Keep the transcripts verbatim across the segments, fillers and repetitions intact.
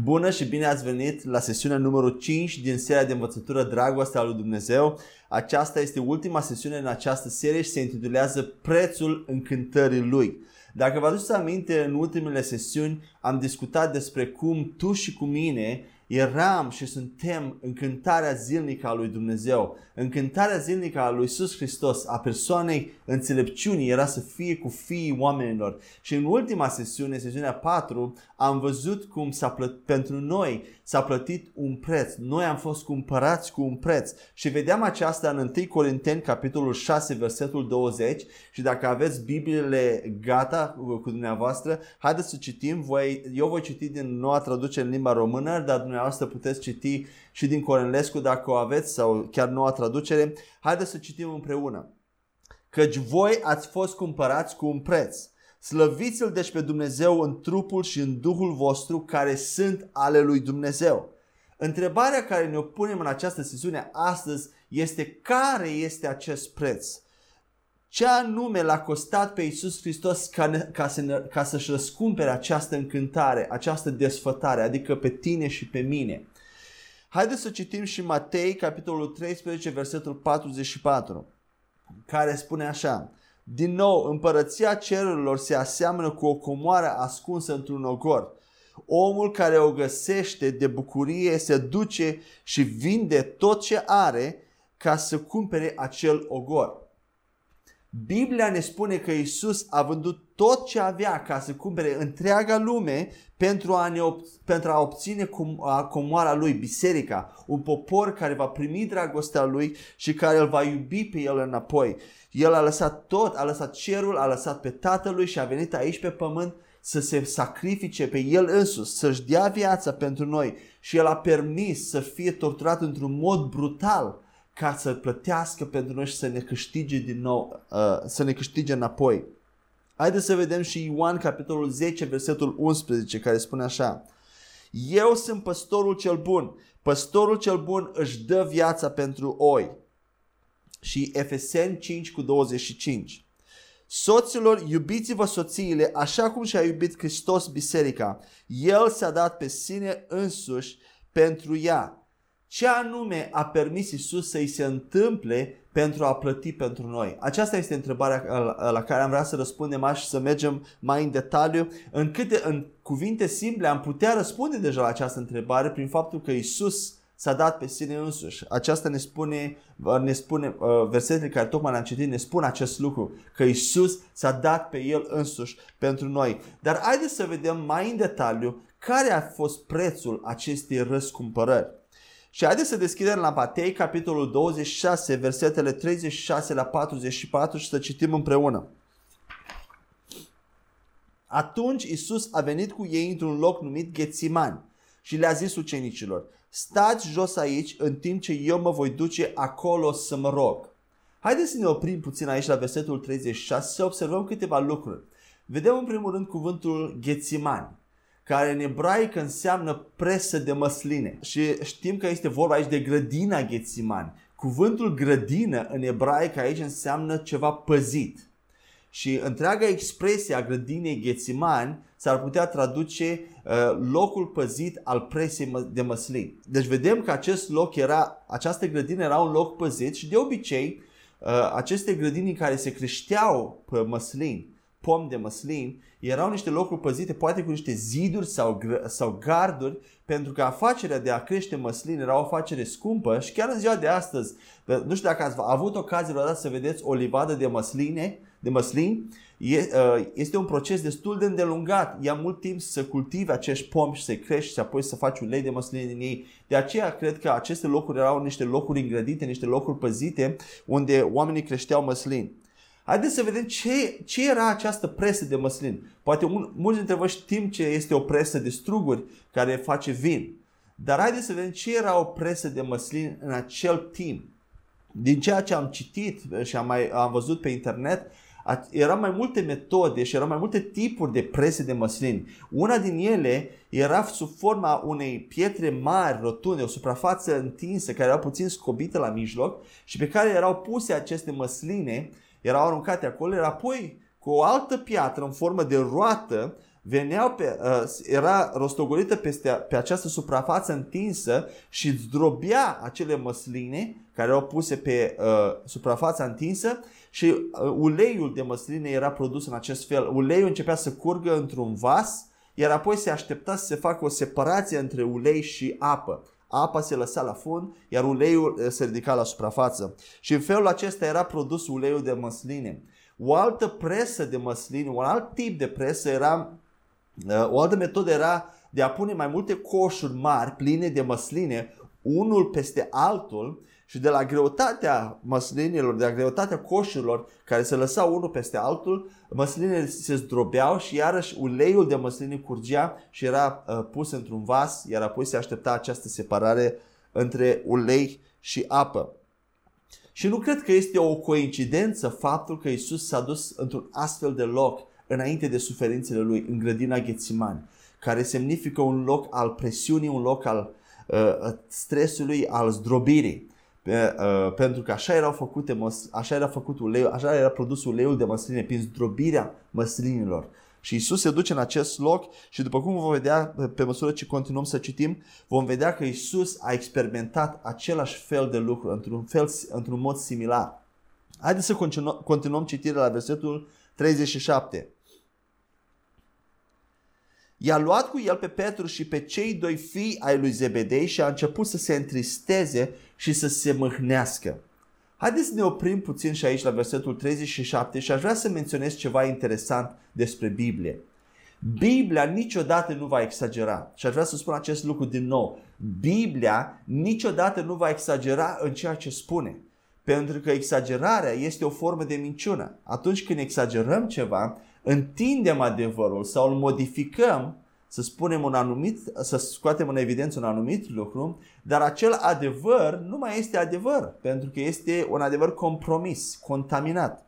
Bună și bine ați venit la sesiunea numărul cinci din seria de învățătură Dragostea lui Dumnezeu. Aceasta este ultima sesiune în această serie și se intitulează Prețul încântării Lui. Dacă vă aduceți aminte, în ultimele sesiuni am discutat despre cum tu și cu mine eram și suntem încântarea zilnică a lui Dumnezeu. Încântarea zilnică a lui Iisus Hristos, a persoanei înțelepciunii, era să fie cu fiii oamenilor. Și în ultima sesiune, sesiunea patru, am văzut cum s-a plătit, pentru noi s-a plătit un preț. Noi am fost cumpărați cu un preț. Și vedeam aceasta în întâi Corinteni, capitolul șase, versetul douăzeci. Și dacă aveți Bibliile gata cu dumneavoastră, haideți să citim. Voi, eu voi citi din noua traducere în limba română, dar dumneavoastră puteți citi și din Cornilescu dacă o aveți sau chiar noua traducere. Haideți să citim împreună. Căci voi ați fost cumpărați cu un preț. Slăviți-L deci pe Dumnezeu în trupul și în Duhul vostru care sunt ale lui Dumnezeu. Întrebarea care ne-o punem în această sesiune astăzi este: care este acest preț? Ce anume l-a costat pe Iisus Hristos ca, ca, să, ca să-și răscumpere această încântare, această desfătare, adică pe tine și pe mine? Haideți să citim și Matei, capitolul treisprezece, versetul patruzeci și patru, care spune așa: Din nou, împărăția cerurilor se aseamănă cu o comoară ascunsă într-un ogor. Omul care o găsește de bucurie se duce și vinde tot ce are ca să cumpere acel ogor. Biblia ne spune că Iisus a vândut tot ce avea ca să cumpere întreaga lume pentru a, ne ob- pentru a obține comoara lui, biserica, un popor care va primi dragostea lui și care îl va iubi pe el înapoi. El a lăsat tot, a lăsat cerul, a lăsat pe tatălui și a venit aici pe pământ să se sacrifice pe el însuși, să-și dea viața pentru noi, și el a permis să fie torturat într-un mod brutal ca să plătească pentru noi și să ne câștige din nou, uh, să ne câștige înapoi. Haideți să vedem și Ioan, capitolul zece, versetul unsprezece, care spune așa: Eu sunt păstorul cel bun, păstorul cel bun își dă viața pentru oi. Și Efeseni cinci, cu douăzeci și cinci. Soților, iubiți-vă soțiile așa cum și-a iubit Hristos biserica. El s-a dat pe sine însuși pentru ea. Ce anume a permis Iisus să-i se întâmple pentru a plăti pentru noi? Aceasta este întrebarea la care am vrea să răspundem și să mergem mai în detaliu. În, câte, în cuvinte simple am putea răspunde deja la această întrebare prin faptul că Iisus s-a dat pe sine însuși. Aceasta ne spune, ne spune versetele care tocmai le-am citit, ne spun acest lucru, că Iisus s-a dat pe El însuși pentru noi. Dar haideți să vedem mai în detaliu care a fost prețul acestei răscumpărări. Și haideți să deschidem la Matei, capitolul douăzeci și șase, versetele treizeci și șase la patruzeci și patru, și să citim împreună. Atunci Iisus a venit cu ei într-un loc numit Ghetsimani și le-a zis ucenicilor: Stați jos aici în timp ce eu mă voi duce acolo să mă rog. Haideți să ne oprim puțin aici la versetul treizeci și șase să observăm câteva lucruri. Vedem în primul rând cuvântul Ghetsimani, care în ebraică înseamnă presă de măsline. Și știm că este vorba aici de grădina Ghetsimani. Cuvântul grădină în ebraică aici înseamnă ceva păzit. Și întreaga expresie a grădinei Ghetsimani s-ar putea traduce uh, locul păzit al presei de măslin. Deci vedem că acest loc era, această grădină era un loc păzit și de obicei uh, aceste grădini care se creșteau pe măslin, pom de măslin, erau niște locuri păzite, poate cu niște ziduri sau, gr- sau garduri, pentru că afacerea de a crește măslin era o afacere scumpă și chiar în ziua de astăzi, nu știu dacă ați avut ocazie vreodată să vedeți o livadă de măsline, de măslin, este un proces destul de îndelungat, ia mult timp să cultivi acești pomi și să-i crești și apoi să faci ulei de măsline din ei. De aceea cred că aceste locuri erau niște locuri îngrădite, niște locuri păzite unde oamenii creșteau măslin. Haideți să vedem ce, ce era această presă de măslin. Poate un, mulți dintre voi știm ce este o presă de struguri care face vin. Dar haideți să vedem ce era o presă de măslin în acel timp. Din ceea ce am citit și am, mai, am văzut pe internet, erau mai multe metode și erau mai multe tipuri de prese de măslin. Una din ele era sub forma unei pietre mari, rotunde, o suprafață întinsă care era puțin scobită la mijloc și pe care erau puse aceste măsline. Erau aruncate acolo, iar apoi cu o altă piatră în formă de roată veneau pe, era rostogolită peste, pe această suprafață întinsă și zdrobea acele măsline care erau puse pe uh, suprafața întinsă și uh, uleiul de măsline era produs în acest fel. Uleiul începea să curgă într-un vas, iar apoi se aștepta să se facă o separație între ulei și apă. Apa se lăsa la fund, iar uleiul se ridica la suprafață. Și în felul acesta era produs uleiul de măsline. O altă presă de măsline, un alt tip de presă era, o altă metodă era de a pune mai multe coșuri mari pline de măsline, unul peste altul, și de la greutatea măslinilor, de la greutatea coșurilor care se lăsau unul peste altul, măslinele se zdrobeau și iarăși uleiul de măsline curgea și era pus într-un vas, iar apoi se aștepta această separare între ulei și apă. Și nu cred că este o coincidență faptul că Iisus s-a dus într-un astfel de loc înainte de suferințele Lui, în grădina Ghetsimani, care semnifică un loc al presiunii, un loc al uh, stresului, al zdrobirii. Pe, uh, pentru că așa, erau făcute, așa era făcut uleiul, așa era produs uleiul de măsline, prin zdrobirea măslinilor. Și Iisus se duce în acest loc și, după cum vom vedea pe măsură ce continuăm să citim, vom vedea că Iisus a experimentat același fel de lucru, într-un, fel, într-un mod similar. Haideți să continuăm, continuăm citirea la versetul treizeci și șapte. I-a luat cu el pe Petru și pe cei doi fii ai lui Zebedei și a început să se întristeze și să se mâhnească. Haideți să ne oprim puțin și aici la versetul treizeci și șapte și aș vrea să menționez ceva interesant despre Biblie. Biblia niciodată nu va exagera și aș vrea să spun acest lucru din nou. Biblia niciodată nu va exagera în ceea ce spune, pentru că exagerarea este o formă de minciună. Atunci când exagerăm ceva, întindem adevărul sau îl modificăm, să spunem un anumit, să scoatem în evidență un anumit lucru, dar acel adevăr nu mai este adevăr, pentru că este un adevăr compromis, contaminat.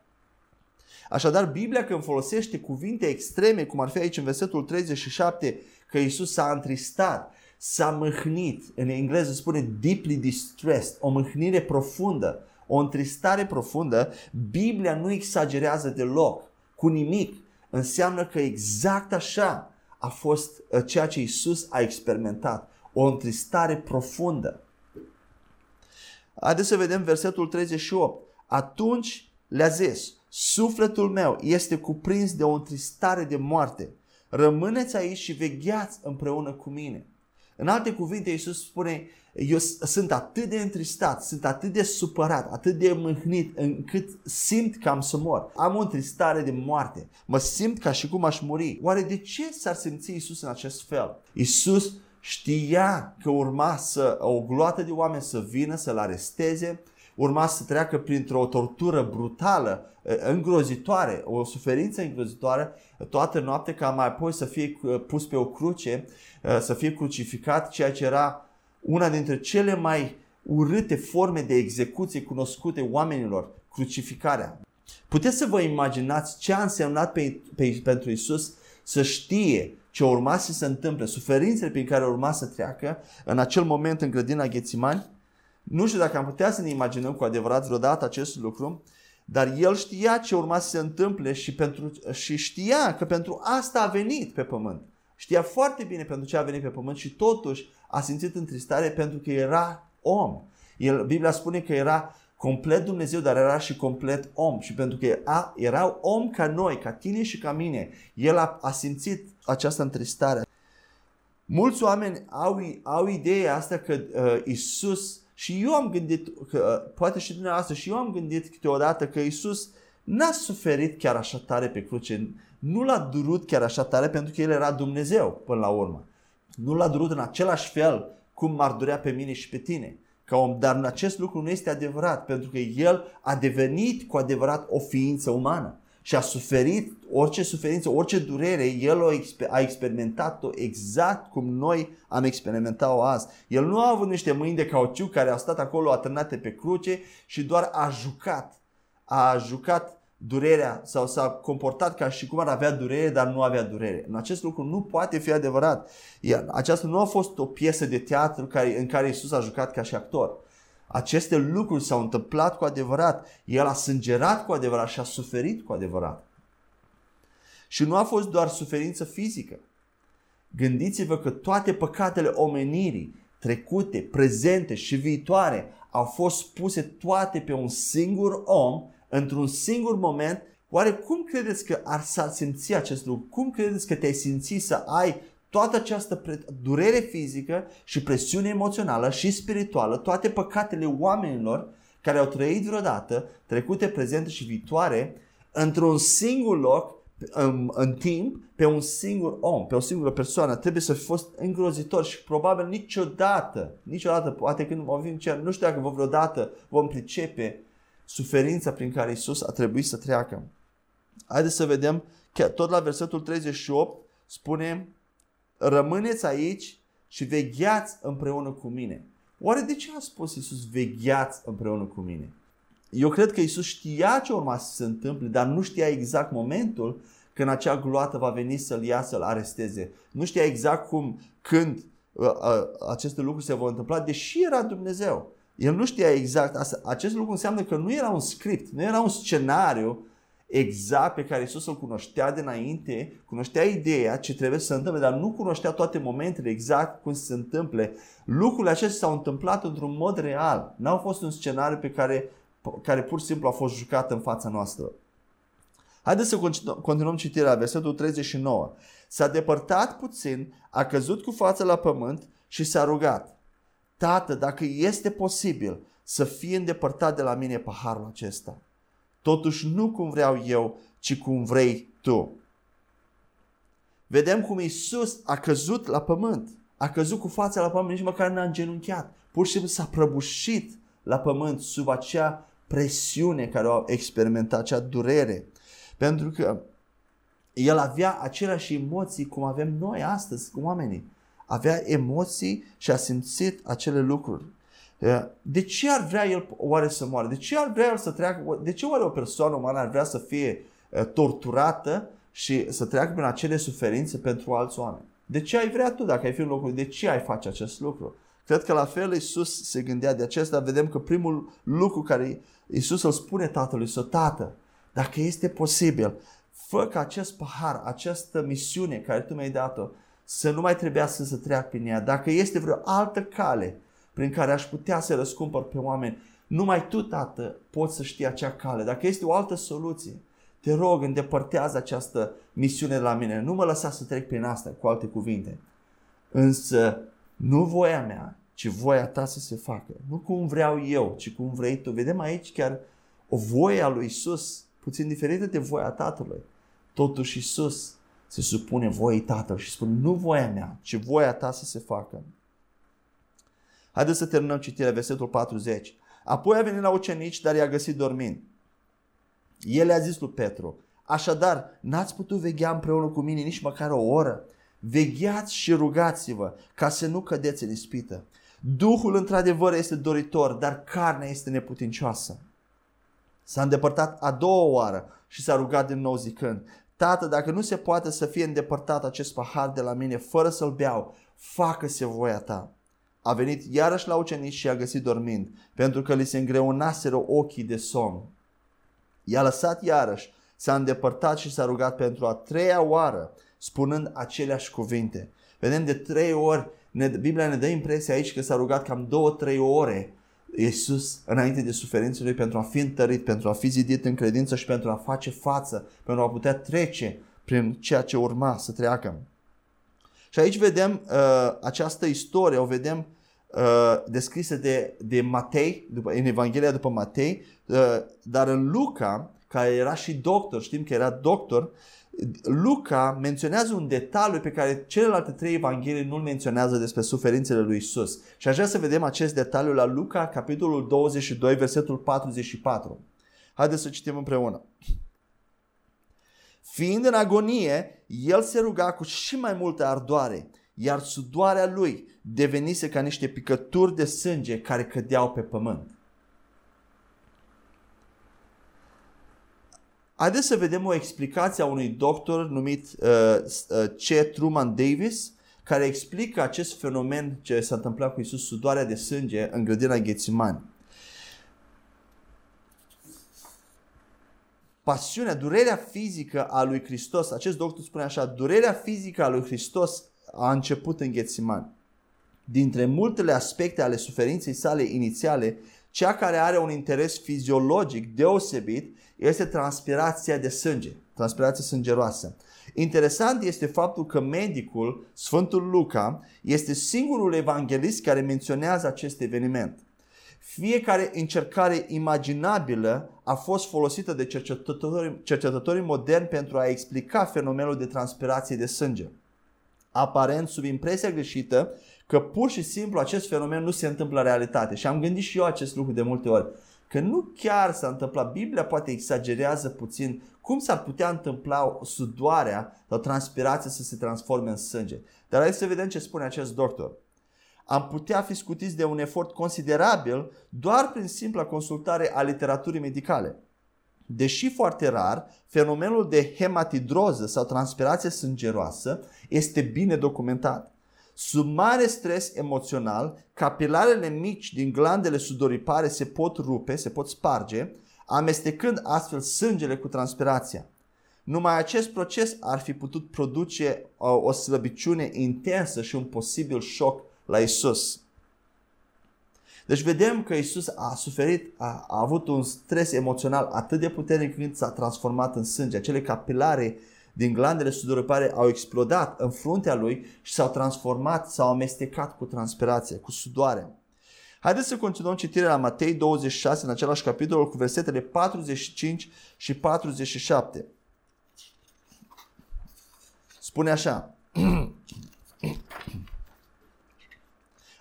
Așadar, Biblia, când folosește cuvinte extreme, cum ar fi aici în versetul treizeci și șapte, că Iisus s-a întristat, s-a mâhnit, în engleză spune deeply distressed, o mâhnire profundă, o întristare profundă, Biblia nu exagerează deloc, cu nimic. Înseamnă că exact așa a fost ceea ce Iisus a experimentat, o întristare profundă. Haideți să vedem versetul treizeci și opt. Atunci le-a zis: sufletul meu este cuprins de o întristare de moarte. Rămâneți aici și vegheați împreună cu mine. În alte cuvinte, Iisus spune: eu sunt atât de întristat, sunt atât de supărat, atât de mâhnit, încât simt că am să mor. Am o întristare de moarte. Mă simt ca și cum aș muri. Oare de ce s-ar simți Iisus în acest fel? Iisus știa că urma să o gloată de oameni să vină, să-l aresteze, urma să treacă printr-o tortură brutală, îngrozitoare, o suferință îngrozitoare toată noaptea, ca mai apoi să fie pus pe o cruce, să fie crucificat, ceea ce era una dintre cele mai urâte forme de execuție cunoscute oamenilor, crucificarea. Puteți să vă imaginați ce a însemnat pe, pe, pentru Iisus să știe ce urma să se întâmple, suferințele prin care urma să treacă în acel moment în grădina Ghetsimani? Nu știu dacă am putea să ne imaginăm cu adevărat vreodată acest lucru, dar el știa ce urma să se întâmple și, pentru, și știa că pentru asta a venit pe pământ. Știa foarte bine pentru ce a venit pe pământ și totuși a simțit întristare pentru că era om. El, Biblia spune că era complet Dumnezeu, dar era și complet om. Și pentru că era, era om ca noi, ca tine și ca mine, el a, a simțit această întristare. Mulți oameni au, au ideea asta că uh, Iisus... Și eu am gândit, că, poate și dumneavoastră, și eu am gândit câteodată că Iisus n-a suferit chiar așa tare pe cruce. Nu l-a durut chiar așa tare pentru că El era Dumnezeu până la urmă. Nu l-a durut în același fel cum m-ar durea pe mine și pe tine. Ca om, dar în acest lucru nu este adevărat, pentru că El a devenit cu adevărat o ființă umană și a suferit orice suferință, orice durere, El a experimentat-o exact cum noi am experimentat-o azi. El nu a avut niște mâini de cauciuc care au stat acolo atârnate pe cruce și doar a jucat. A jucat durerea sau s-a comportat ca și cum ar avea durere, dar nu avea durere. În acest lucru nu poate fi adevărat. Iar aceasta nu a fost o piesă de teatru în care Iisus a jucat ca și actor. Aceste lucruri s-au întâmplat cu adevărat. El a sângerat cu adevărat și a suferit cu adevărat. Și nu a fost doar suferință fizică. Gândiți-vă că toate păcatele omenirii, trecute, prezente și viitoare, au fost puse toate pe un singur om, într-un singur moment. Oare cum credeți că ar s-ar simți acest lucru? Cum credeți că te-ai simți să ai toată această durere fizică și presiune emoțională și spirituală, toate păcatele oamenilor care au trăit vreodată, trecute, prezente și viitoare, într-un singur loc, în, în timp, pe un singur om, pe o singură persoană? Trebuie să fi fost îngrozitor și probabil niciodată, niciodată, poate când vom fi în cer, nu știu dacă vreodată vom pricepe suferința prin care Iisus a trebuit să treacă. Haideți să vedem că tot la versetul treizeci și opt spune: rămâneți aici și vegheați împreună cu mine. Oare de ce a spus Iisus vegheați împreună cu mine? Eu cred că Iisus știa ce urma să se întâmple, dar nu știa exact momentul când acea gloată va veni să-l ia, să-l aresteze. Nu știa exact cum, când uh, uh, aceste lucruri se vor întâmpla, deși era Dumnezeu. El nu știa exact asta. Acest lucru înseamnă că nu era un script, nu era un scenariu exact pe care Iisus îl cunoștea dinainte, cunoștea ideea ce trebuie să se întâmple, dar nu cunoștea toate momentele exact cum se întâmple. Lucrurile acestea s-au întâmplat într-un mod real. N-au fost un scenariu pe care, care pur și simplu a fost jucat în fața noastră. Haideți să continuăm citirea, versetul treizeci și nouă. S-a depărtat puțin, a căzut cu fața la pământ și s-a rugat: Tată, dacă este posibil, să fie îndepărtat de la mine paharul acesta. Totuși nu cum vreau eu, ci cum vrei tu. Vedem cum Iisus a căzut la pământ. A căzut cu fața la pământ, nici măcar n-a îngenunchiat. Pur și simplu s-a prăbușit la pământ sub acea presiune care o experimenta, acea durere. Pentru că el avea aceleași emoții cum avem noi astăzi, cu oamenii. Avea emoții și a simțit acele lucruri. De ce ar vrea el oare să moară? De ce ar vrea el să treacă? De ce oare o persoană umană ar vrea să fie torturată și să treacă prin acele suferințe pentru alți oameni? De ce ai vrea tu, dacă ai fi în locul, de ce ai face acest lucru? Cred că la fel Iisus se gândea de acesta. Vedem că primul lucru care Iisus îl spune Tatălui: să, Tată, dacă este posibil, fă ca acest pahar, această misiune care tu mi-ai dat-o, să nu mai trebuiască să treacă prin ea. Dacă este vreo altă cale prin care aș putea să răscumpăr pe oameni, numai tu, Tată, poți să știi acea cale. Dacă este o altă soluție, te rog, îndepărtează această misiune de la mine. Nu mă lăsa să trec prin asta, cu alte cuvinte. Însă, nu voia mea, ci voia ta să se facă. Nu cum vreau eu, ci cum vrei tu. Vedem aici chiar o voie a lui Iisus, puțin diferită de voia Tatălui. Totuși Iisus se supune voiei Tatălui și spune: nu voia mea, ci voia ta să se facă. Haideți să terminăm citirea, versetul patruzeci. Apoi a venit la ucenici, dar i-a găsit dormind. El a zis lui Petru: așadar, n-ați putut veghea împreună cu mine nici măcar o oră? Vegheați și rugați-vă ca să nu cădeți în ispită. Duhul într-adevăr este doritor, dar carnea este neputincioasă. S-a îndepărtat a doua oară și s-a rugat din nou zicând: Tată, dacă nu se poate să fie îndepărtat acest pahar de la mine fără să-l beau, facă-se voia ta. A venit iarăși la ucenici și i-a găsit dormind, pentru că li se îngreunaseră ochii de somn. I-a lăsat iarăși, s-a îndepărtat și s-a rugat pentru a treia oară, spunând aceleași cuvinte. Vedem de trei ori, ne, Biblia ne dă impresia aici că s-a rugat cam două, trei ore Iisus înainte de suferințele lui, pentru a fi întărit, pentru a fi zidit în credință și pentru a face față, pentru a putea trece prin ceea ce urma să treacă. Și aici vedem uh, această istorie, o vedem uh, descrisă de, de Matei, după, în Evanghelia după Matei, uh, dar în Luca, care era și doctor, știm că era doctor, Luca menționează un detaliu pe care celelalte trei evanghelii nu-l menționează despre suferințele lui Iisus. Și aș vrea să vedem acest detaliu la Luca, capitolul douăzeci și doi, versetul patruzeci și patru. Haideți să citim împreună. Fiind în agonie, el se ruga cu și mai multă ardoare, iar sudoarea lui devenise ca niște picături de sânge care cădeau pe pământ. Haideți să vedem o explicație a unui doctor numit uh, C. Truman Davis, care explică acest fenomen ce s-a întâmplat cu Iisus, sudoarea de sânge în grădina Ghetsimani. pasiunea, durerea fizică a lui Hristos, acest doctor spune așa, durerea fizică a lui Hristos a început în Ghetsimani. Dintre multele aspecte ale suferinței sale inițiale, cea care are un interes fiziologic deosebit este transpirația de sânge, transpirația sângeroasă. Interesant este faptul că medicul, Sfântul Luca, este singurul evanghelist care menționează acest eveniment. Fiecare încercare imaginabilă a fost folosită de cercetătorii, cercetătorii moderni pentru a explica fenomenul de transpirație de sânge. Aparent, sub impresia greșită că pur și simplu acest fenomen nu se întâmplă în realitate. Și am gândit și eu acest lucru de multe ori, că nu chiar s-a întâmplat. Biblia poate exagerează puțin cum s-ar putea întâmpla sudoarea sau transpirația să se transforme în sânge. Dar hai să vedem ce spune acest doctor. Am putea fi scutiți de un efort considerabil doar prin simpla consultare a literaturii medicale. Deși foarte rar, fenomenul de hematidroză sau transpirație sângeroasă este bine documentat. Sub mare stres emoțional, capilarele mici din glandele sudoripare se pot rupe, se pot sparge, amestecând astfel sângele cu transpirația. Numai acest proces ar fi putut produce o slăbiciune intensă și un posibil șoc la Iisus. Deci vedem că Iisus a suferit, a, a avut un stres emoțional atât de puternic când s-a transformat în sânge. Acele capilare din glandele sudoripare au explodat în fruntea lui și s-au transformat, s-au amestecat cu transpirație, cu sudoare. Haideți să continuăm citirea la Matei douăzeci și șase, în același capitol, cu versetele patruzeci și cinci și patruzeci și șapte. Spune așa.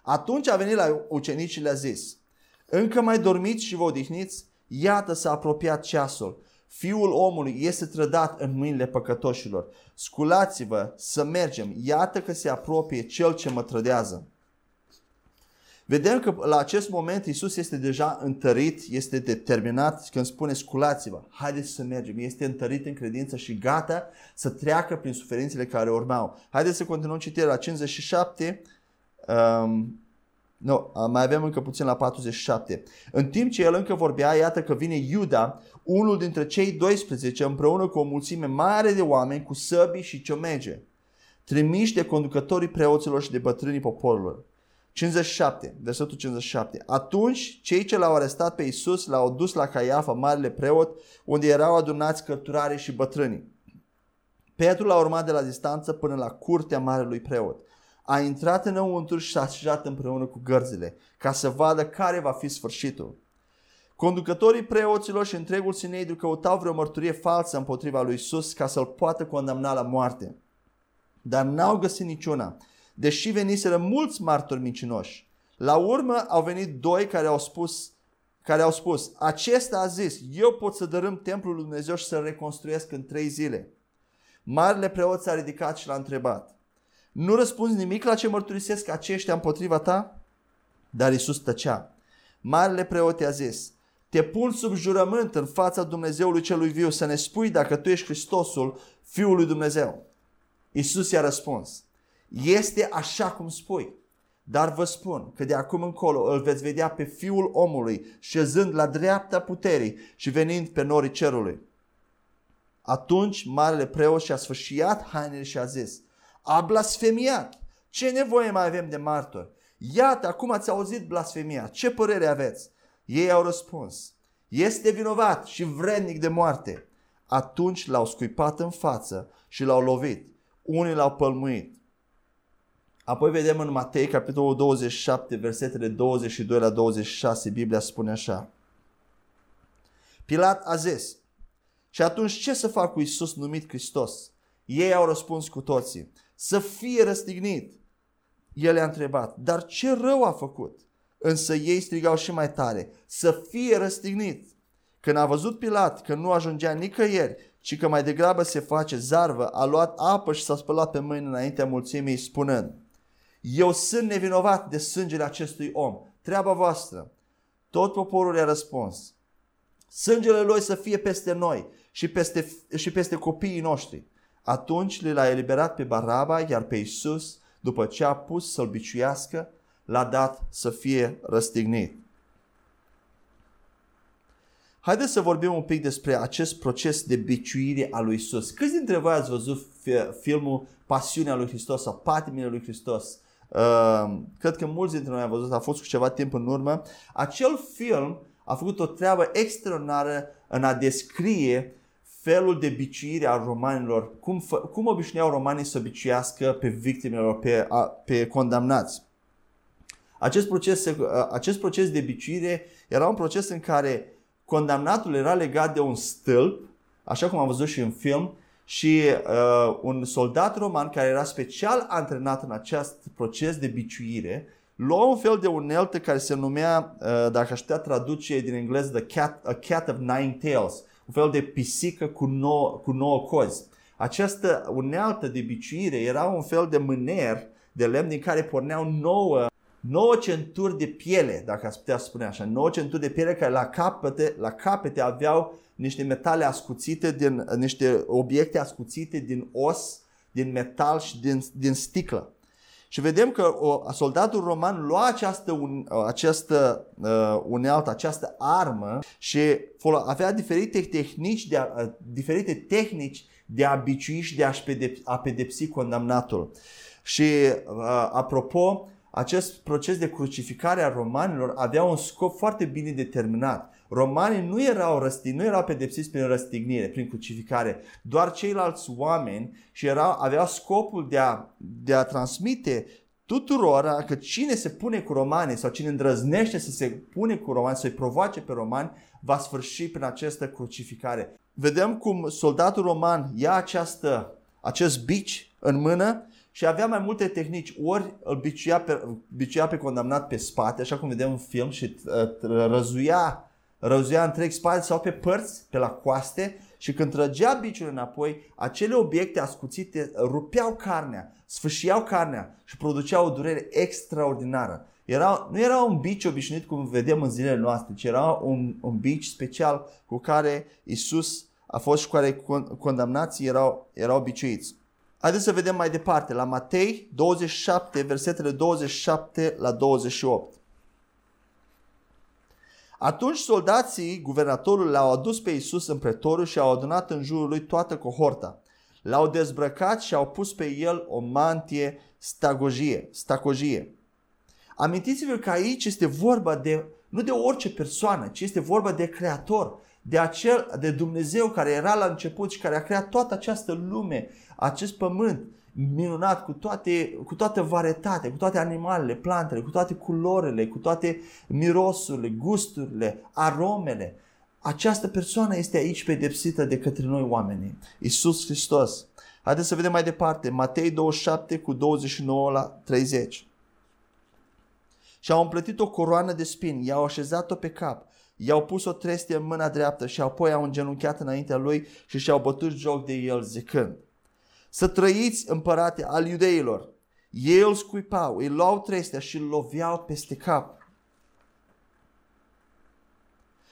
Atunci a venit la ucenici și le-a zis: încă mai dormiți și vă odihniți? Iată, s-a apropiat ceasul. Fiul omului este trădat în mâinile păcătoșilor. Sculați-vă să mergem. Iată că se apropie cel ce mă trădează. Vedem că la acest moment Iisus este deja întărit, este determinat când spune sculați-vă, haideți să mergem. Este întărit în credință și gata să treacă prin suferințele care urmau. Haideți să continuăm citirea la cincizeci și șapte. Um, nu, mai avem încă puțin la patruzeci și șapte. În timp ce el încă vorbea, iată că vine Iuda, unul dintre cei doisprezece, împreună cu o mulțime mare de oameni cu săbii și ciomege, trimiși de conducătorii preoților și de bătrânii poporului. cincizeci și șapte, versetul cincizeci și șapte. Atunci cei ce l-au arestat pe Iisus l-au dus la Caiafă, marele preot, unde erau adunați cărturarii și bătrânii. Petru l-a urmat de la distanță până la curtea marelui preot. A intrat înăuntru și s-a așezat împreună cu gărzile, ca să vadă care va fi sfârșitul. Conducătorii preoților și întregul Sinedriu căutau vreo mărturie falsă împotriva lui Iisus ca să-l poată condamna la moarte. Dar n-au găsit niciuna, deși veniseră mulți martori mincinoși. La urmă au venit doi care au spus, care au spus: acesta a zis, eu pot să dărâm templul lui Dumnezeu și să-l reconstruiesc în trei zile. Marele preot s-a ridicat și l-a întrebat: nu răspunzi nimic la ce mărturisesc aceștia împotriva ta? Dar Iisus tăcea. Marele preot i-a zis: te pun sub jurământ în fața Dumnezeului celui viu să ne spui dacă tu ești Hristosul, Fiul lui Dumnezeu. Iisus i-a răspuns: este așa cum spui, dar vă spun că de acum încolo îl veți vedea pe Fiul omului șezând la dreapta puterii și venind pe norii cerului. Atunci marele preot și-a sfâșiat hainele și a zis: a blasfemiat! Ce nevoie mai avem de martori? Iată, acum ați auzit blasfemia. Ce părere aveți? Ei au răspuns: este vinovat și vrednic de moarte. Atunci l-au scuipat în față și l-au lovit. Unii l-au pălmuit. Apoi vedem în Matei, capitolul douăzeci și șapte, versetele douăzeci și doi la douăzeci și șase, Biblia spune așa. Pilat a zis: și atunci ce să fac cu Iisus numit Hristos? Ei au răspuns cu toții: să fie răstignit. El i-a întrebat: dar ce rău a făcut? Însă ei strigau și mai tare: să fie răstignit. Când a văzut Pilat că nu ajungea nicăieri, ci că mai degrabă se face zarvă, a luat apă și s-a spălat pe mâini înaintea mulțimii, spunând: eu sunt nevinovat de sângele acestui om, treaba voastră. Tot poporul i-a răspuns: sângele lui să fie peste noi și peste, și peste copiii noștri. Atunci l-a eliberat pe Baraba, iar pe Iisus, după ce a pus să-l biciuiască, l-a dat să fie răstignit. Haideți să vorbim un pic despre acest proces de biciuire a lui Iisus. Câți dintre voi ați văzut filmul Pasiunea lui Hristos sau Patimile lui Hristos? Cred că mulți dintre noi am văzut, a fost cu ceva timp în urmă. Acel film a făcut o treabă extraordinară în a descrie felul de biciuire a romanilor, cum, cum obișnuiau romanii să biciuiască pe victimele, pe, pe condamnați. Acest proces, acest proces de biciuire era un proces în care condamnatul era legat de un stâlp, așa cum am văzut și în film, și uh, un soldat roman care era special antrenat în acest proces de biciuire lua un fel de unealtă care se numea, uh, dacă aș putea traduce din engleză, the cat, a cat of nine tails, un fel de pisică cu nouă, cu nouă cozi. Această unealtă de biciuire era un fel de mâner de lemn din care porneau nouă nouă centuri de piele, dacă ați putea spune așa, nouă centuri de piele care la capete, la capete aveau niște metale ascuțite, din, niște obiecte ascuțite din os, din metal și din, din sticlă. Și vedem că o, soldatul roman lua această, un, această uh, unealtă, această armă și avea diferite tehnici, de a, diferite tehnici de a biciui și de a-și pedepsi, a pedepsi condamnatul. Și uh, apropo, acest proces de crucificare a romanilor avea un scop foarte bine determinat. Romanii nu erau răstigniți, nu erau pedepsiți prin răstignire, prin crucificare, doar ceilalți oameni, și erau, aveau scopul de a, de a transmite tuturora că cine se pune cu romanii sau cine îndrăznește să se pune cu romani, să-i provoace pe romani, va sfârși prin această crucificare. Vedem cum soldatul roman ia această, acest bici în mână și avea mai multe tehnici, ori îl biciuia pe, biciuia pe condamnat pe spate, așa cum vedem în film, și răzuia, răzuia întreg spate sau pe părți, pe la coaste, și când trăgea biciul înapoi, acele obiecte ascuțite rupeau carnea, sfâșiau carnea și produceau o durere extraordinară. Era, nu era un bici obișnuit cum vedem în zilele noastre, ci era un, un bici special cu care Iisus a fost și cu care condamnații erau, erau biciuiți. Haideți să vedem mai departe, la Matei douăzeci și șapte, versetele douăzeci și șapte la douăzeci și opt. Atunci soldații, guvernatorul, l-au adus pe Iisus în pretoriu și au adunat în jurul lui toată cohorta. L-au dezbrăcat și au pus pe el o mantie stagojie, stacojie. Amintiți-vă că aici este vorba de, nu de orice persoană, ci este vorba de Creator. De acel, de Dumnezeu care era la început și care a creat toată această lume, acest pământ minunat, cu, toate, cu toată varietate, cu toate animalele, plantele, cu toate culorile, cu toate mirosurile, gusturile, aromele. Această persoană este aici pedepsită de către noi oamenii, Iisus Hristos. Haideți să vedem mai departe, Matei douăzeci și șapte cu douăzeci și nouă la treizeci. Și au împletit o coroană de spini, i-au așezat-o pe cap, i-au pus o trestie în mâna dreaptă și apoi au îngenunchiat înaintea lui și și-au bătut joc de el zicând: Să trăiți, împărate al iudeilor! Ei îl scuipau, îi luau trestea și îl loveau peste cap.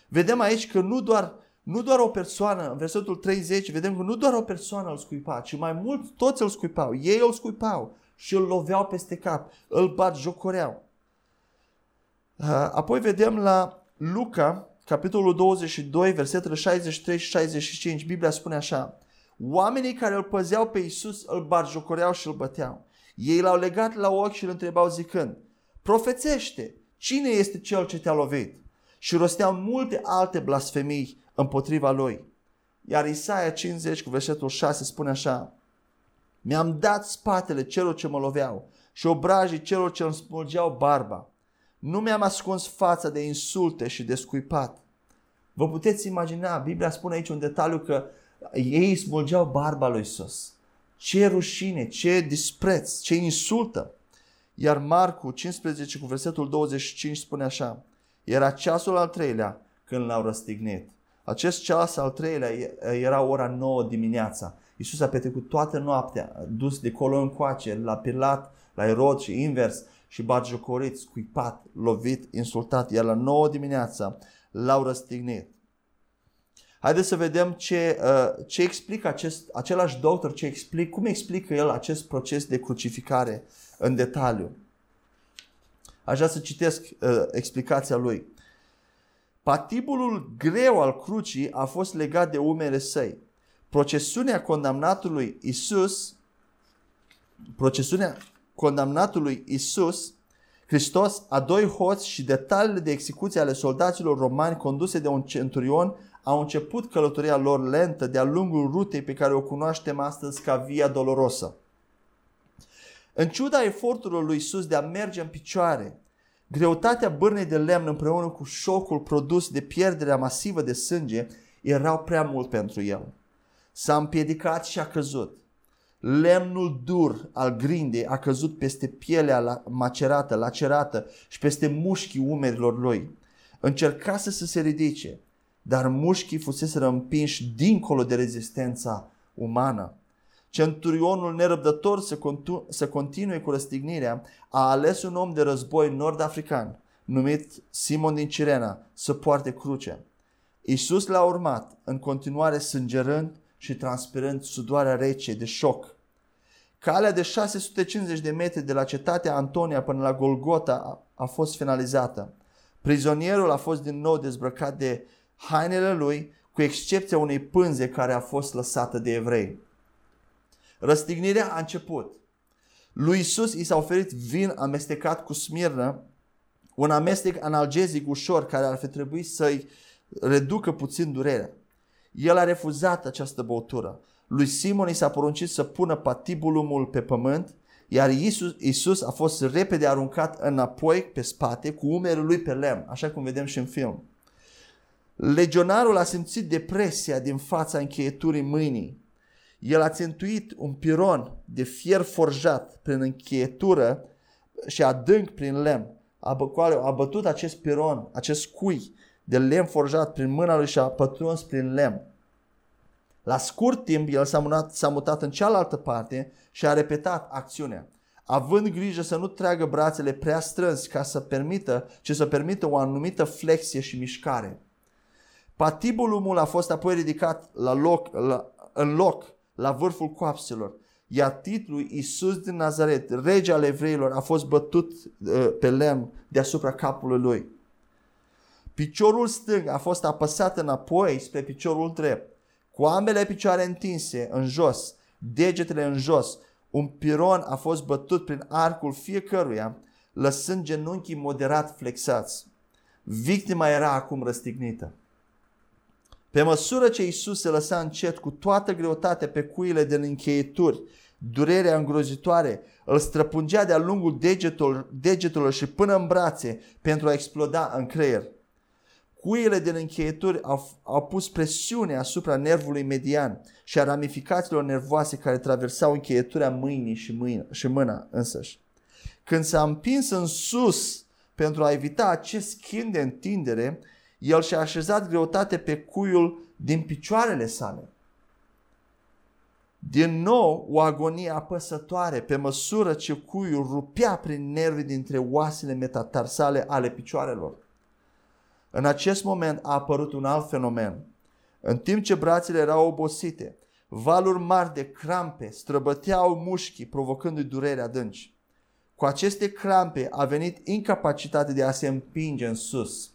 Vedem aici că nu doar, nu doar o persoană, în versetul treizeci, vedem că nu doar o persoană îl scuipa, ci mai mult toți îl scuipau. Ei îl scuipau și îl loveau peste cap, îl batjocoreau. Apoi vedem la Luca, capitolul douăzeci și doi, versetele șaizeci și trei și șaizeci și cinci, Biblia spune așa: Oamenii care îl păzeau pe Iisus îl batjocoreau și îl băteau. Ei l-au legat la ochi și îl întrebau zicând: Profețește, cine este cel ce te-a lovit? Și rosteau multe alte blasfemii împotriva lui. Iar Isaia cincizeci, cu versetul șase, spune așa: Mi-am dat spatele celor ce mă loveau și obrajii celor ce îmi smulgeau barba. Nu mi-am ascuns fața de insulte și de scuipat. Vă puteți imagina, Biblia spune aici un detaliu că ei smulgeau barba lui Iisus. Ce rușine, ce dispreț, ce insultă. Iar Marcu cincisprezece cu versetul douăzeci și cinci spune așa: Era ceasul al treilea când l-au răstignit. Acest ceas al treilea era ora nouă dimineața. Iisus a petrecut toată noaptea, dus de colo încoace, la Pilat, la Erod și invers, și batjocorit, scuipat, lovit, insultat, iar la nouă dimineața l-au răstignit. Haideți să vedem ce, ce explică acest, același doctor, ce explic, cum explică el acest proces de crucificare în detaliu. Aș vrea să citesc uh, explicația lui. Patibulul greu al crucii a fost legat de umele săi. Procesiunea condamnatului Iisus, procesiunea condamnatului Iisus Hristos a doi hoți și detaliile de execuție ale soldaților romani conduse de un centurion au început călătoria lor lentă de-a lungul rutei pe care o cunoaștem astăzi ca Via Dolorosa. În ciuda eforturilor lui Iisus de a merge în picioare, greutatea bârnei de lemn împreună cu șocul produs de pierderea masivă de sânge erau prea mult pentru el. S-a împiedicat și a căzut. Lemnul dur al grindei a căzut peste pielea macerată, lacerată și peste mușchii umerilor lui. Încerca să se ridice, dar mușchii fuseseră împinși dincolo de rezistența umană. Centurionul nerăbdător să, continu- să continue cu răstignirea a ales un om de război nord-african numit Simon din Cirena să poarte crucea. Iisus l-a urmat în continuare sângerând și transpirând sudoarea rece de șoc. Calea de șase sute cincizeci de metri de la cetatea Antonia până la Golgota a fost finalizată. Prizonierul a fost din nou dezbrăcat de hainele lui, cu excepția unei pânze care a fost lăsată de evrei. Răstignirea a început. Lui Iisus i s-a oferit vin amestecat cu smirnă, un amestec analgezic ușor care ar fi trebuit să-i reducă puțin durerea. El a refuzat această băutură. Lui Simon i s-a poruncit să pună patibulumul pe pământ, iar Iisus, Iisus a fost repede aruncat înapoi pe spate cu umerul lui pe lemn, așa cum vedem și în film. Legionarul a simțit depresia din fața încheieturii mâinii. El a țintuit un piron de fier forjat prin încheietură și adânc prin lemn. A bătut acest piron, acest cui de lemn forjat prin mâna lui și a pătruns prin lemn. La scurt timp el s-a mutat, s-a mutat în cealaltă parte și a repetat acțiunea, având grijă să nu tragă brațele prea strâns ca să permită, ci să permită o anumită flexie și mișcare. Patibulumul a fost apoi ridicat la loc, la, în loc la vârful coapselor, iar titlul Iisus din Nazaret, rege al evreilor, a fost bătut uh, pe lemn deasupra capului lui. Piciorul stâng a fost apăsat înapoi spre piciorul drept, cu ambele picioare întinse în jos, degetele în jos. Un piron a fost bătut prin arcul fiecăruia, lăsând genunchii moderat flexați. Victima era acum răstignită. Pe măsură ce Iisus se lăsa încet cu toată greutatea pe cuile de încheieturi, durerea îngrozitoare îl străpungea de-a lungul degetul, degetelor și până în brațe pentru a exploda în creier. Cuiele din încheieturi au, au pus presiune asupra nervului median și a ramificațiilor nervoase care traversau încheietura mâinii și, mâină, și mâna însăși. Când s-a împins în sus pentru a evita acest schimb de întindere, el și-a așezat greutate pe cuiul din picioarele sale. Din nou o agonie apăsătoare pe măsură ce cuiul rupea prin nervii dintre oasele metatarsale ale picioarelor. În acest moment a apărut un alt fenomen. În timp ce brațele erau obosite, valuri mari de crampe străbăteau mușchii, provocându-i dureri adânci. Cu aceste crampe a venit incapacitatea de a se împinge în sus.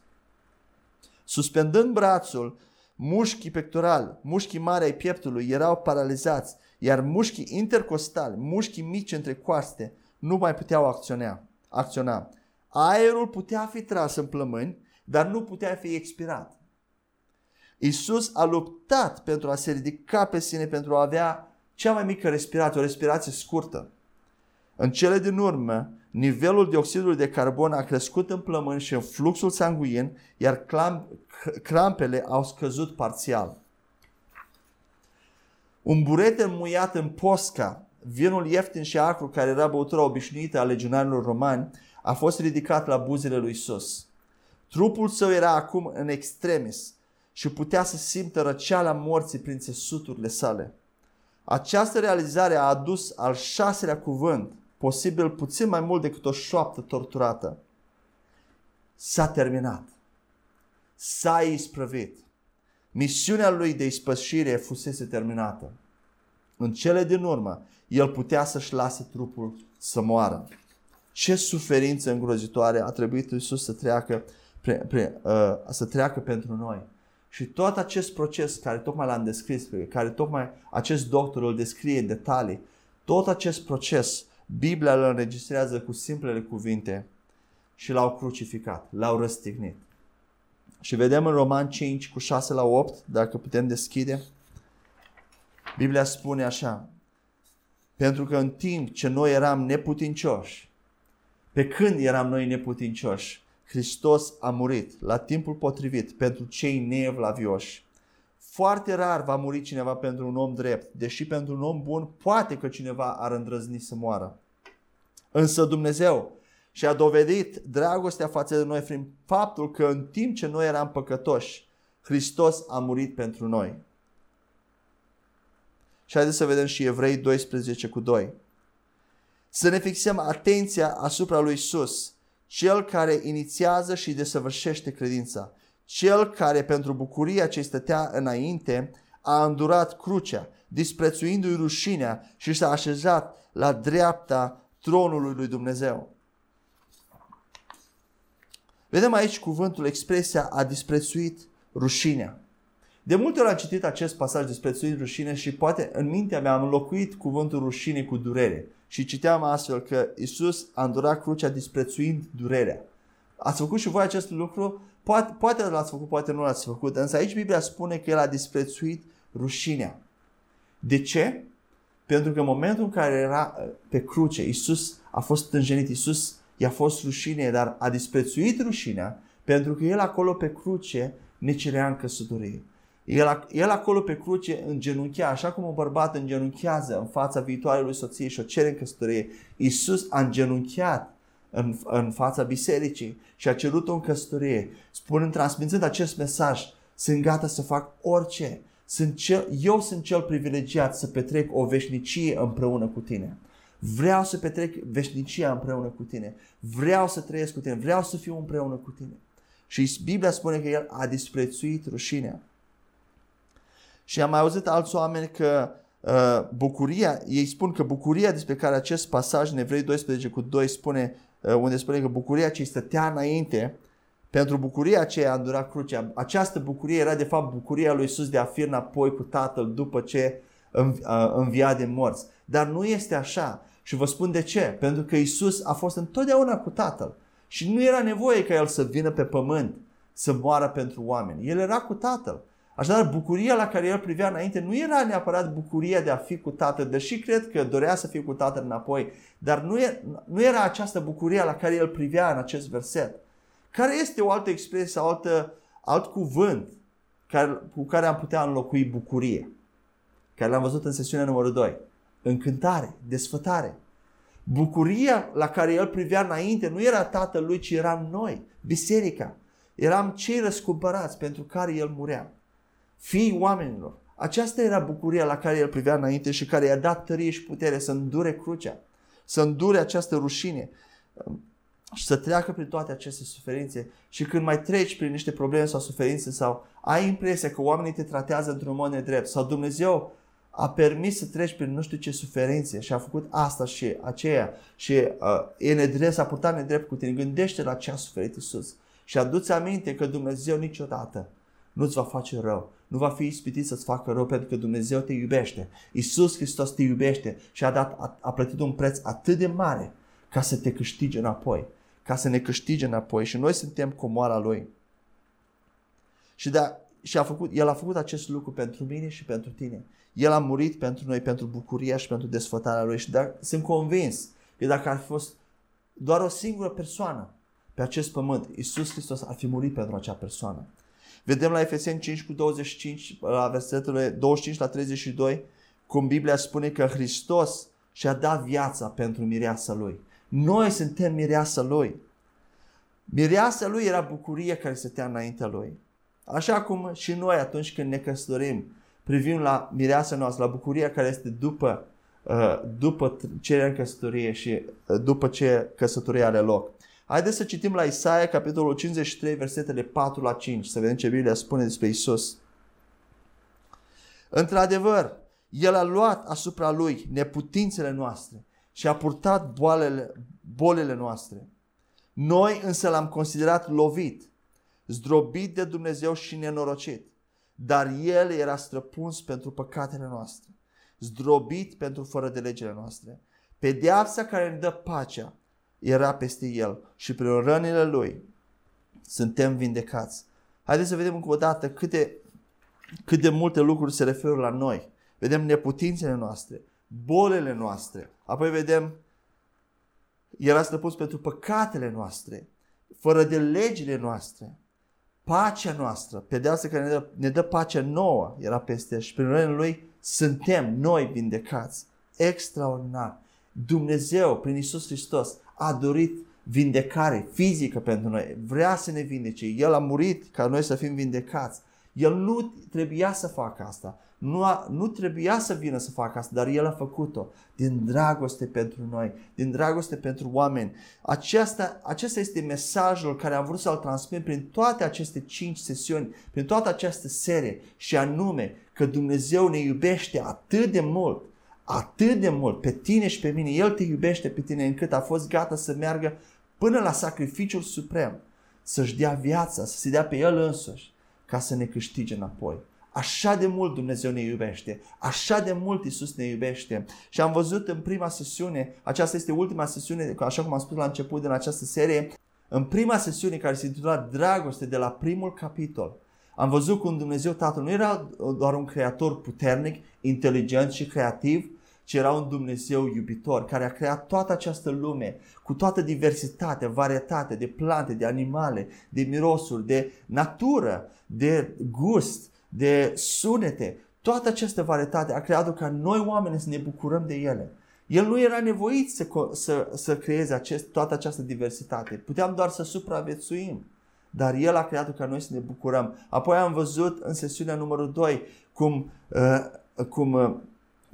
Suspendând brațul, mușchii pectorali, mușchii mari ai pieptului erau paralizați, iar mușchii intercostali, mușchii mici între coaste, nu mai puteau acționa. acționa. Aerul putea fi tras în plămâni, dar nu putea fi expirat. Iisus a luptat pentru a se ridica pe sine, pentru a avea cea mai mică respirație, o respirație scurtă. În cele din urmă, nivelul dioxidului de carbon a crescut în plămâni și în fluxul sanguin, iar crampele au scăzut parțial. Un burete înmuiat în posca, vinul ieftin și acru care era băutura obișnuită a legionarilor romani, a fost ridicat la buzele lui Iisus. Trupul său era acum în extremis și putea să simtă răceala morții prin țesuturile sale. Această realizare a adus al șaselea cuvânt, posibil puțin mai mult decât o șoaptă torturată. S-a terminat. S-a isprăvit. Misiunea lui de ispășire fusese terminată. În cele din urmă, el putea să-și lase trupul să moară. Ce suferință îngrozitoare a trebuit Iisus să treacă pre, pre, uh, să treacă pentru noi. Și tot acest proces care tocmai l-am descris, care tocmai acest doctor îl descrie în detalii, tot acest proces, Biblia îl înregistrează cu simplele cuvinte: și l-au crucificat, l-au răstignit. Și vedem în Roman cinci, cu șase la opt, dacă putem deschide, Biblia spune așa: pentru că în timp ce noi eram neputincioși, pe când eram noi neputincioși, Hristos a murit la timpul potrivit pentru cei neevlavioși. Foarte rar va muri cineva pentru un om drept, deși pentru un om bun poate că cineva ar îndrăzni să moară. Însă Dumnezeu și-a dovedit dragostea față de noi prin faptul că în timp ce noi eram păcătoși, Hristos a murit pentru noi. Și haideți să vedem și Evrei doisprezece cu doi. Să ne fixăm atenția asupra lui Iisus, Cel care inițiază și desăvârșește credința, Cel care pentru bucuria ce stătea înainte a îndurat crucea, disprețuindu-i rușinea, și s-a așezat la dreapta tronului lui Dumnezeu. Vedem aici cuvântul, expresia a disprețuit rușinea. De multe ori am citit acest pasaj, disprețuit rușine, și poate în mintea mea am înlocuit cuvântul rușine cu durere. Și citeam astfel că Iisus a îndurat crucea disprețuind durerea. Ați făcut și voi acest lucru? Poate, poate l-ați făcut, poate nu l-ați făcut. Însă aici Biblia spune că El a disprețuit rușinea. De ce? Pentru că în momentul în care era pe cruce, Iisus a fost tânjenit, Iisus i-a fost rușine, dar a disprețuit rușinea pentru că El acolo pe cruce ne cerea în căsătorie. El, el acolo pe cruce îngenunchea, așa cum un bărbat îngenunchează în fața viitoarelui soție și o cere în căsătorie. Iisus a îngenunchiat în, în fața bisericii și a cerut-o în căsătorie, spunând, transmițând acest mesaj: sunt gata să fac orice, sunt cel, eu sunt cel privilegiat să petrec o veșnicie împreună cu tine. Vreau să petrec veșnicia împreună cu tine, vreau să trăiesc cu tine, vreau să fiu împreună cu tine. Și Biblia spune că El a disprețuit rușinea. Și am mai auzit alți oameni că uh, bucuria, ei spun că bucuria despre care acest pasaj în Evrei doisprezece cu doi spune, uh, unde spune că bucuria ce stătea înainte, pentru bucuria aceea a îndurat crucea. Această bucurie era de fapt bucuria lui Iisus de a fi înapoi cu Tatăl după ce învia de morți. Dar nu este așa. Și vă spun de ce. Pentru că Iisus a fost întotdeauna cu Tatăl și nu era nevoie ca El să vină pe pământ să moară pentru oameni. El era cu Tatăl. Așadar, bucuria la care El privea înainte nu era neapărat bucuria de a fi cu Tatăl, deși cred că dorea să fie cu Tatăl înapoi, dar nu era această bucurie la care El privea în acest verset. Care este o altă expresie, o altă, alt cuvânt care, cu care am putea înlocui bucurie? Care l-am văzut în sesiunea numărul doi. Încântare, desfătare. Bucuria la care El privea înainte nu era Tatăl Lui, ci eram noi, biserica. Eram cei răscumpărați pentru care El murea. Fiii oamenilor. Aceasta era bucuria la care El privea înainte și care i-a dat tărie și putere să îndure crucea, să îndure această rușine și să treacă prin toate aceste suferințe. Și când mai treci prin niște probleme sau suferințe sau ai impresia că oamenii te tratează într-un mod nedrept sau Dumnezeu a permis să treci prin nu știu ce suferințe și a făcut asta și aceea și uh, e nedrept, s-a purtat nedrept cu tine, gândește la ce a suferit Iisus și adu-ți aminte că Dumnezeu niciodată nu-ți va face rău, nu va fi ispitit să-ți facă rău, pentru că Dumnezeu te iubește. Iisus Hristos te iubește și a, dat, a, a plătit un preț atât de mare ca să te câștige înapoi, ca să ne câștige înapoi, și noi suntem comoara Lui. Și, da, și a făcut, El a făcut acest lucru pentru mine și pentru tine. El a murit pentru noi, pentru bucuria și pentru desfătarea Lui. Și da, sunt convins că dacă ar fi fost doar o singură persoană pe acest pământ, Iisus Hristos ar fi murit pentru acea persoană. Vedem la Efeseni cinci cu douăzeci și cinci, la versetele douăzeci și cinci la treizeci și doi, cum Biblia spune că Hristos și-a dat viața pentru mireasa Lui. Noi suntem mireasa Lui. Mireasa Lui era bucuria care stătea înaintea Lui. Așa cum și noi atunci când ne căsătorim, privim la mireasa noastră, la bucuria care este după, după cererea în căsătorie și după ce căsătoria are loc. Haideți să citim la Isaia, capitolul cincizeci și trei, versetele patru la cinci, să vedem ce Biblia spune despre Iisus. Într-adevăr, El a luat asupra Lui neputințele noastre și a purtat boalele, bolile noastre. Noi însă L-am considerat lovit, zdrobit de Dumnezeu și nenorocit, dar El era străpuns pentru păcatele noastre, zdrobit pentru fără de legile noastre. Pedeapsa care ne dă pacea era peste El și prin rănile Lui suntem vindecați. Haideți să vedem încă o dată câte, cât de multe lucruri se referă la noi. Vedem neputințele noastre, bolele noastre, apoi vedem era străpuns pentru păcatele noastre, fără de legile noastre, pacea noastră, pedeapsa care ne dă, ne dă pacea nouă era peste și prin rănile Lui suntem noi vindecați. Extraordinar! Dumnezeu, prin Iisus Hristos, a dorit vindecare fizică pentru noi. Vrea să ne vindece. El a murit ca noi să fim vindecați. El nu trebuia să facă asta. Nu, a, nu trebuia să vină să facă asta, dar El a făcut-o din dragoste pentru noi, din dragoste pentru oameni. Aceasta, acesta este mesajul care am vrut să-l transmit prin toate aceste cinci sesiuni, prin toată această serie, și anume că Dumnezeu ne iubește atât de mult, atât de mult pe tine și pe mine. El te iubește pe tine încât a fost gata să meargă până la sacrificiul suprem, să-și dea viața, să se dea pe El însuși, ca să ne câștige înapoi. Așa de mult Dumnezeu ne iubește, așa de mult Iisus ne iubește. Și am văzut în prima sesiune, aceasta este ultima sesiune, așa cum am spus la început din această serie, în prima sesiune care se intitula Dragoste, de la primul capitol, am văzut cum Dumnezeu Tatăl nu era doar un creator puternic, inteligent și creativ, ci era un Dumnezeu iubitor care a creat toată această lume cu toată diversitatea, varietate de plante, de animale, de mirosuri, de natură, de gust, de sunete. Toată această varietate a creat-o ca noi oamenii să ne bucurăm de ele. El nu era nevoit să, să, să creeze acest, toată această diversitate. Puteam doar să supraviețuim. Dar El a creat-o ca noi să ne bucurăm. Apoi am văzut în sesiunea numărul doi cum, uh, cum uh,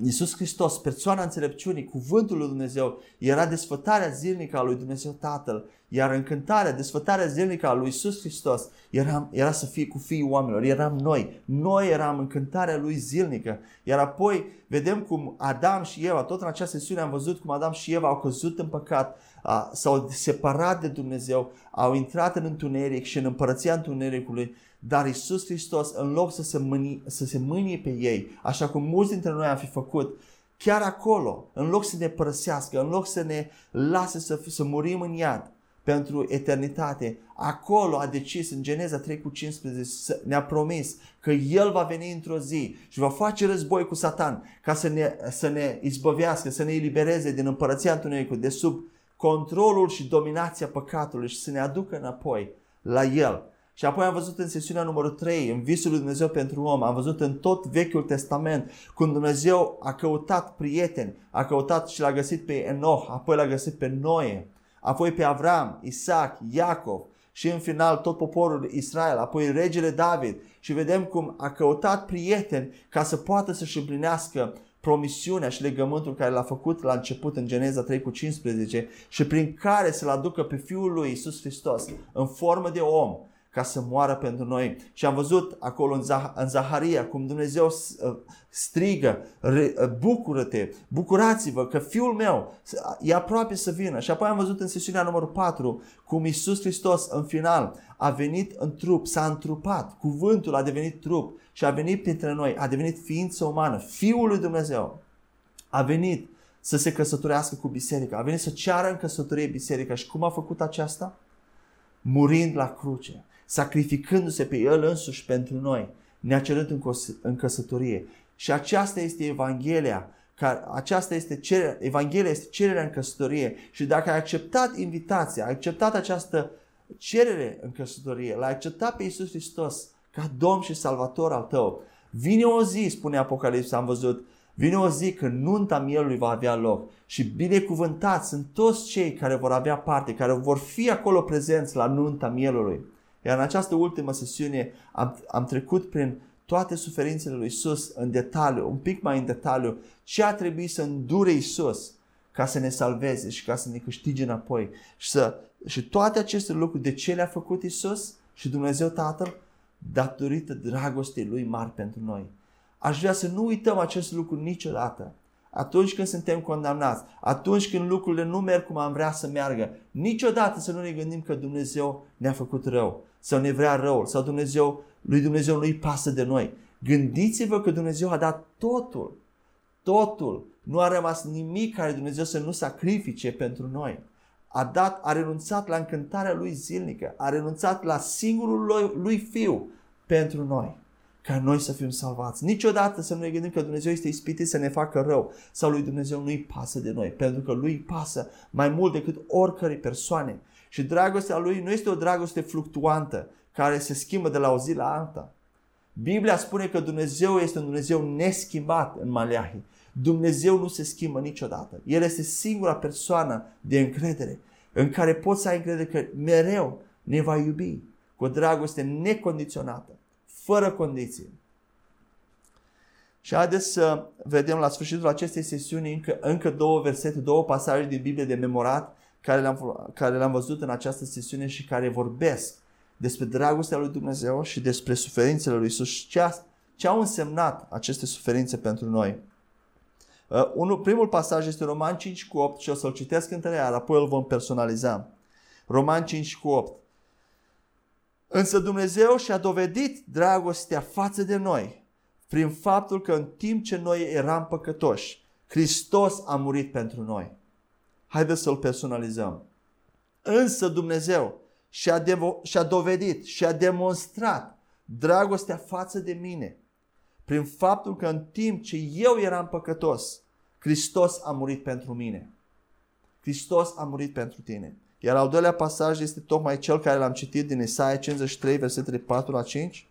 Iisus Hristos, persoana înțelepciunii, cuvântul lui Dumnezeu, era desfătarea zilnică a lui Dumnezeu Tatăl, iar încântarea, desfătarea zilnică a lui Iisus Hristos era, era să fie cu fiii oamenilor, eram noi, noi eram încântarea Lui zilnică. Iar apoi vedem cum Adam și Eva, tot în această sesiune am văzut cum Adam și Eva au căzut în păcat, a, s-au separat de Dumnezeu, au intrat în întuneric și în împărăția întunericului. Dar Iisus Hristos, în loc să se, mâni, să se mânie pe ei, așa cum mulți dintre noi am fi făcut, chiar acolo, în loc să ne părăsească, în loc să ne lase să, să murim în iad pentru eternitate, acolo a decis, în Geneza trei cincisprezece, ne-a promis că El va veni într-o zi și va face război cu Satan ca să ne, să ne izbăvească, să ne elibereze din împărăția întunericului, de sub controlul și dominația păcatului și să ne aducă înapoi la El. Și apoi am văzut în sesiunea numărul trei, în visul lui Dumnezeu pentru om, am văzut în tot Vechiul Testament cum Dumnezeu a căutat prieteni, a căutat și l-a găsit pe Enoch, apoi l-a găsit pe Noe, apoi pe Avram, Isaac, Iacov și în final tot poporul Israel, apoi regele David. Și vedem cum a căutat prieteni ca să poată să-și împlinească promisiunea și legământul care l-a făcut la început în Geneza trei cincisprezece și prin care să-L aducă pe Fiul lui Iisus Hristos în formă de om, ca să moară pentru noi. Și am văzut acolo în, Zah- în Zaharia cum Dumnezeu strigă, bucură-te, bucurați-vă că Fiul meu e aproape să vină. Și apoi am văzut în sesiunea numărul patru cum Iisus Hristos în final a venit în trup, s-a întrupat, cuvântul a devenit trup și a venit printre noi, a devenit ființă umană, Fiul lui Dumnezeu a venit să se căsătorească cu biserica, a venit să ceară în căsătorie biserica. Și cum a făcut aceasta? Murind la cruce, sacrificându-se pe El însuși pentru noi, ne-a cerut în, cos- în căsătorie. Și aceasta este Evanghelia, care, aceasta este cererea, Evanghelia este cererea în căsătorie. Și dacă ai acceptat invitația, ai acceptat această cerere în căsătorie, l-ai acceptat pe Iisus Hristos ca Domn și Salvator al tău, vine o zi, spune Apocalipsa, am văzut, vine o zi când nunta Mielului va avea loc și binecuvântați sunt toți cei care vor avea parte, care vor fi acolo prezenți la nunta Mielului. Iar în această ultimă sesiune am, am trecut prin toate suferințele lui Iisus în detaliu, un pic mai în detaliu, ce a trebuit să îndure Iisus ca să ne salveze și ca să ne câștige înapoi. Și, să, și toate aceste lucruri, de ce le-a făcut Iisus și Dumnezeu Tatăl? Datorită dragostei Lui mari pentru noi. Aș vrea să nu uităm acest lucru niciodată. atunci când suntem condamnați, atunci când lucrurile nu merg cum am vrea să meargă, niciodată să nu ne gândim că Dumnezeu ne-a făcut rău sau ne vrea răul sau Dumnezeu, lui Dumnezeu nu-i pasă de noi. Gândiți-vă că Dumnezeu a dat totul, totul, nu a rămas nimic care Dumnezeu să nu sacrifice pentru noi. A dat, a renunțat la încântarea lui zilnică, a renunțat la singurul lui, lui fiu pentru noi, ca noi să fim salvați. Niciodată să nu ne gândim că Dumnezeu este ispitit să ne facă rău sau lui Dumnezeu nu-i pasă de noi, pentru că lui pasă mai mult decât oricărei persoane. Și dragostea lui nu este o dragoste fluctuantă care se schimbă de la o zi la alta. Biblia spune că Dumnezeu este un Dumnezeu neschimbat în Malachi. Dumnezeu nu se schimbă niciodată. El este singura persoană de încredere în care poți să ai încredere că mereu ne va iubi cu o dragoste necondiționată, fără condiții. Și haideți să vedem la sfârșitul acestei sesiuni încă, încă două versete, două pasaje din Biblie de memorat care le-am, care le-am văzut în această sesiune și care vorbesc despre dragostea lui Dumnezeu și despre suferințele lui Iisus și ce au însemnat aceste suferințe pentru noi. Uh, unul, primul pasaj este Roman cinci cu opt și o să-l citesc întreagă, apoi îl vom personaliza. Roman cinci cu opt. Însă Dumnezeu și-a dovedit dragostea față de noi prin faptul că în timp ce noi eram păcătoși, Hristos a murit pentru noi. Haideți să-l personalizăm. Însă Dumnezeu și-a, devo- și-a dovedit și-a demonstrat dragostea față de mine prin faptul că în timp ce eu eram păcătos, Hristos a murit pentru mine. Hristos a murit pentru tine. Iar al doilea pasaj este tocmai cel care l-am citit din Isaia cincizeci și trei, versetele patru la cinci.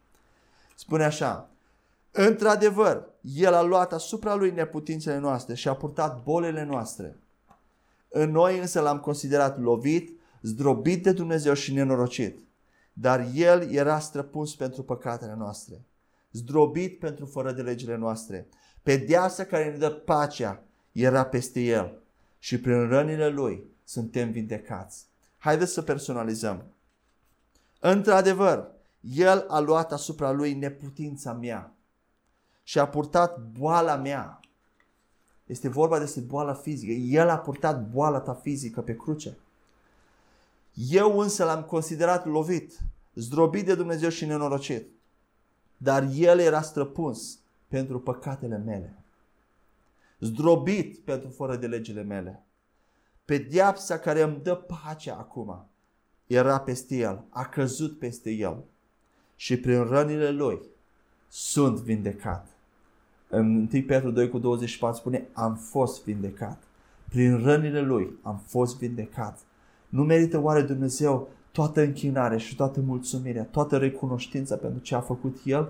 Spune așa: într-adevăr, El a luat asupra Lui neputințele noastre și a purtat bolile noastre. În noi însă L-am considerat lovit, zdrobit de Dumnezeu și nenorocit. Dar El era străpuns pentru păcatele noastre, zdrobit pentru fără de legile noastre. Pedeapsa care ne dă pacea era peste El și prin rănile Lui suntem vindecați. Haideți să personalizăm. Într-adevăr, El a luat asupra Lui neputința mea și a purtat boala mea. Este vorba despre boala fizică. El a purtat boala ta fizică pe cruce. Eu însă L-am considerat lovit, zdrobit de Dumnezeu și nenorocit. Dar El era străpuns pentru păcatele mele, zdrobit pentru fără de legile mele. Pedeapsa care îmi dă pacea acum era peste El, a căzut peste El și prin rănile Lui sunt vindecat. În întâi Petru doi cu douăzeci și patru spune: am fost vindecat. Prin rănile Lui am fost vindecat. Nu merită oare Dumnezeu toată închinarea și toată mulțumirea, toată recunoștința pentru ce a făcut El?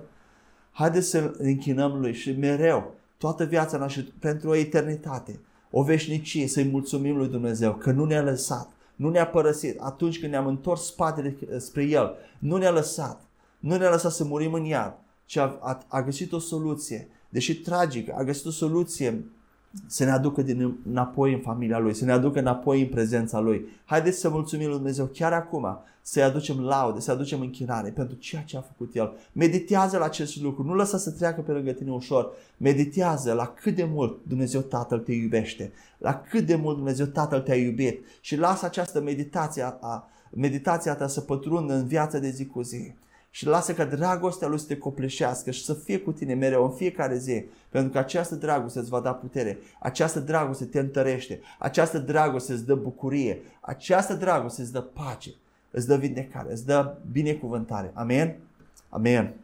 Haideți să închinăm Lui și mereu, toată viața noastră pentru o eternitate, o veșnicie, să-i mulțumim lui Dumnezeu că nu ne-a lăsat, nu ne-a părăsit atunci când ne-am întors spatele spre El. Nu ne-a lăsat, nu ne-a lăsat să murim în iad, ci a, a, a găsit o soluție, deși tragică, a găsit o soluție să ne aducă din, înapoi în familia Lui, să ne aducă înapoi în prezența Lui. Haideți să mulțumim lui Dumnezeu chiar acum, să-i aducem laude, să-i aducem închinare pentru ceea ce a făcut El. Meditează la acest lucru, nu lăsa să treacă pe lângă tine ușor. Meditează la cât de mult Dumnezeu Tatăl te iubește, la cât de mult Dumnezeu Tatăl te-a iubit și lasă această meditație, a, meditația ta să pătrundă în viața de zi cu zi. Și lasă ca dragostea Lui să te copleșească și să fie cu tine mereu, în fiecare zi. Pentru că această dragoste îți va da putere, această dragoste te întărește, această dragoste îți dă bucurie, această dragoste îți dă pace, îți dă vindecare, îți dă binecuvântare. Amen? Amen.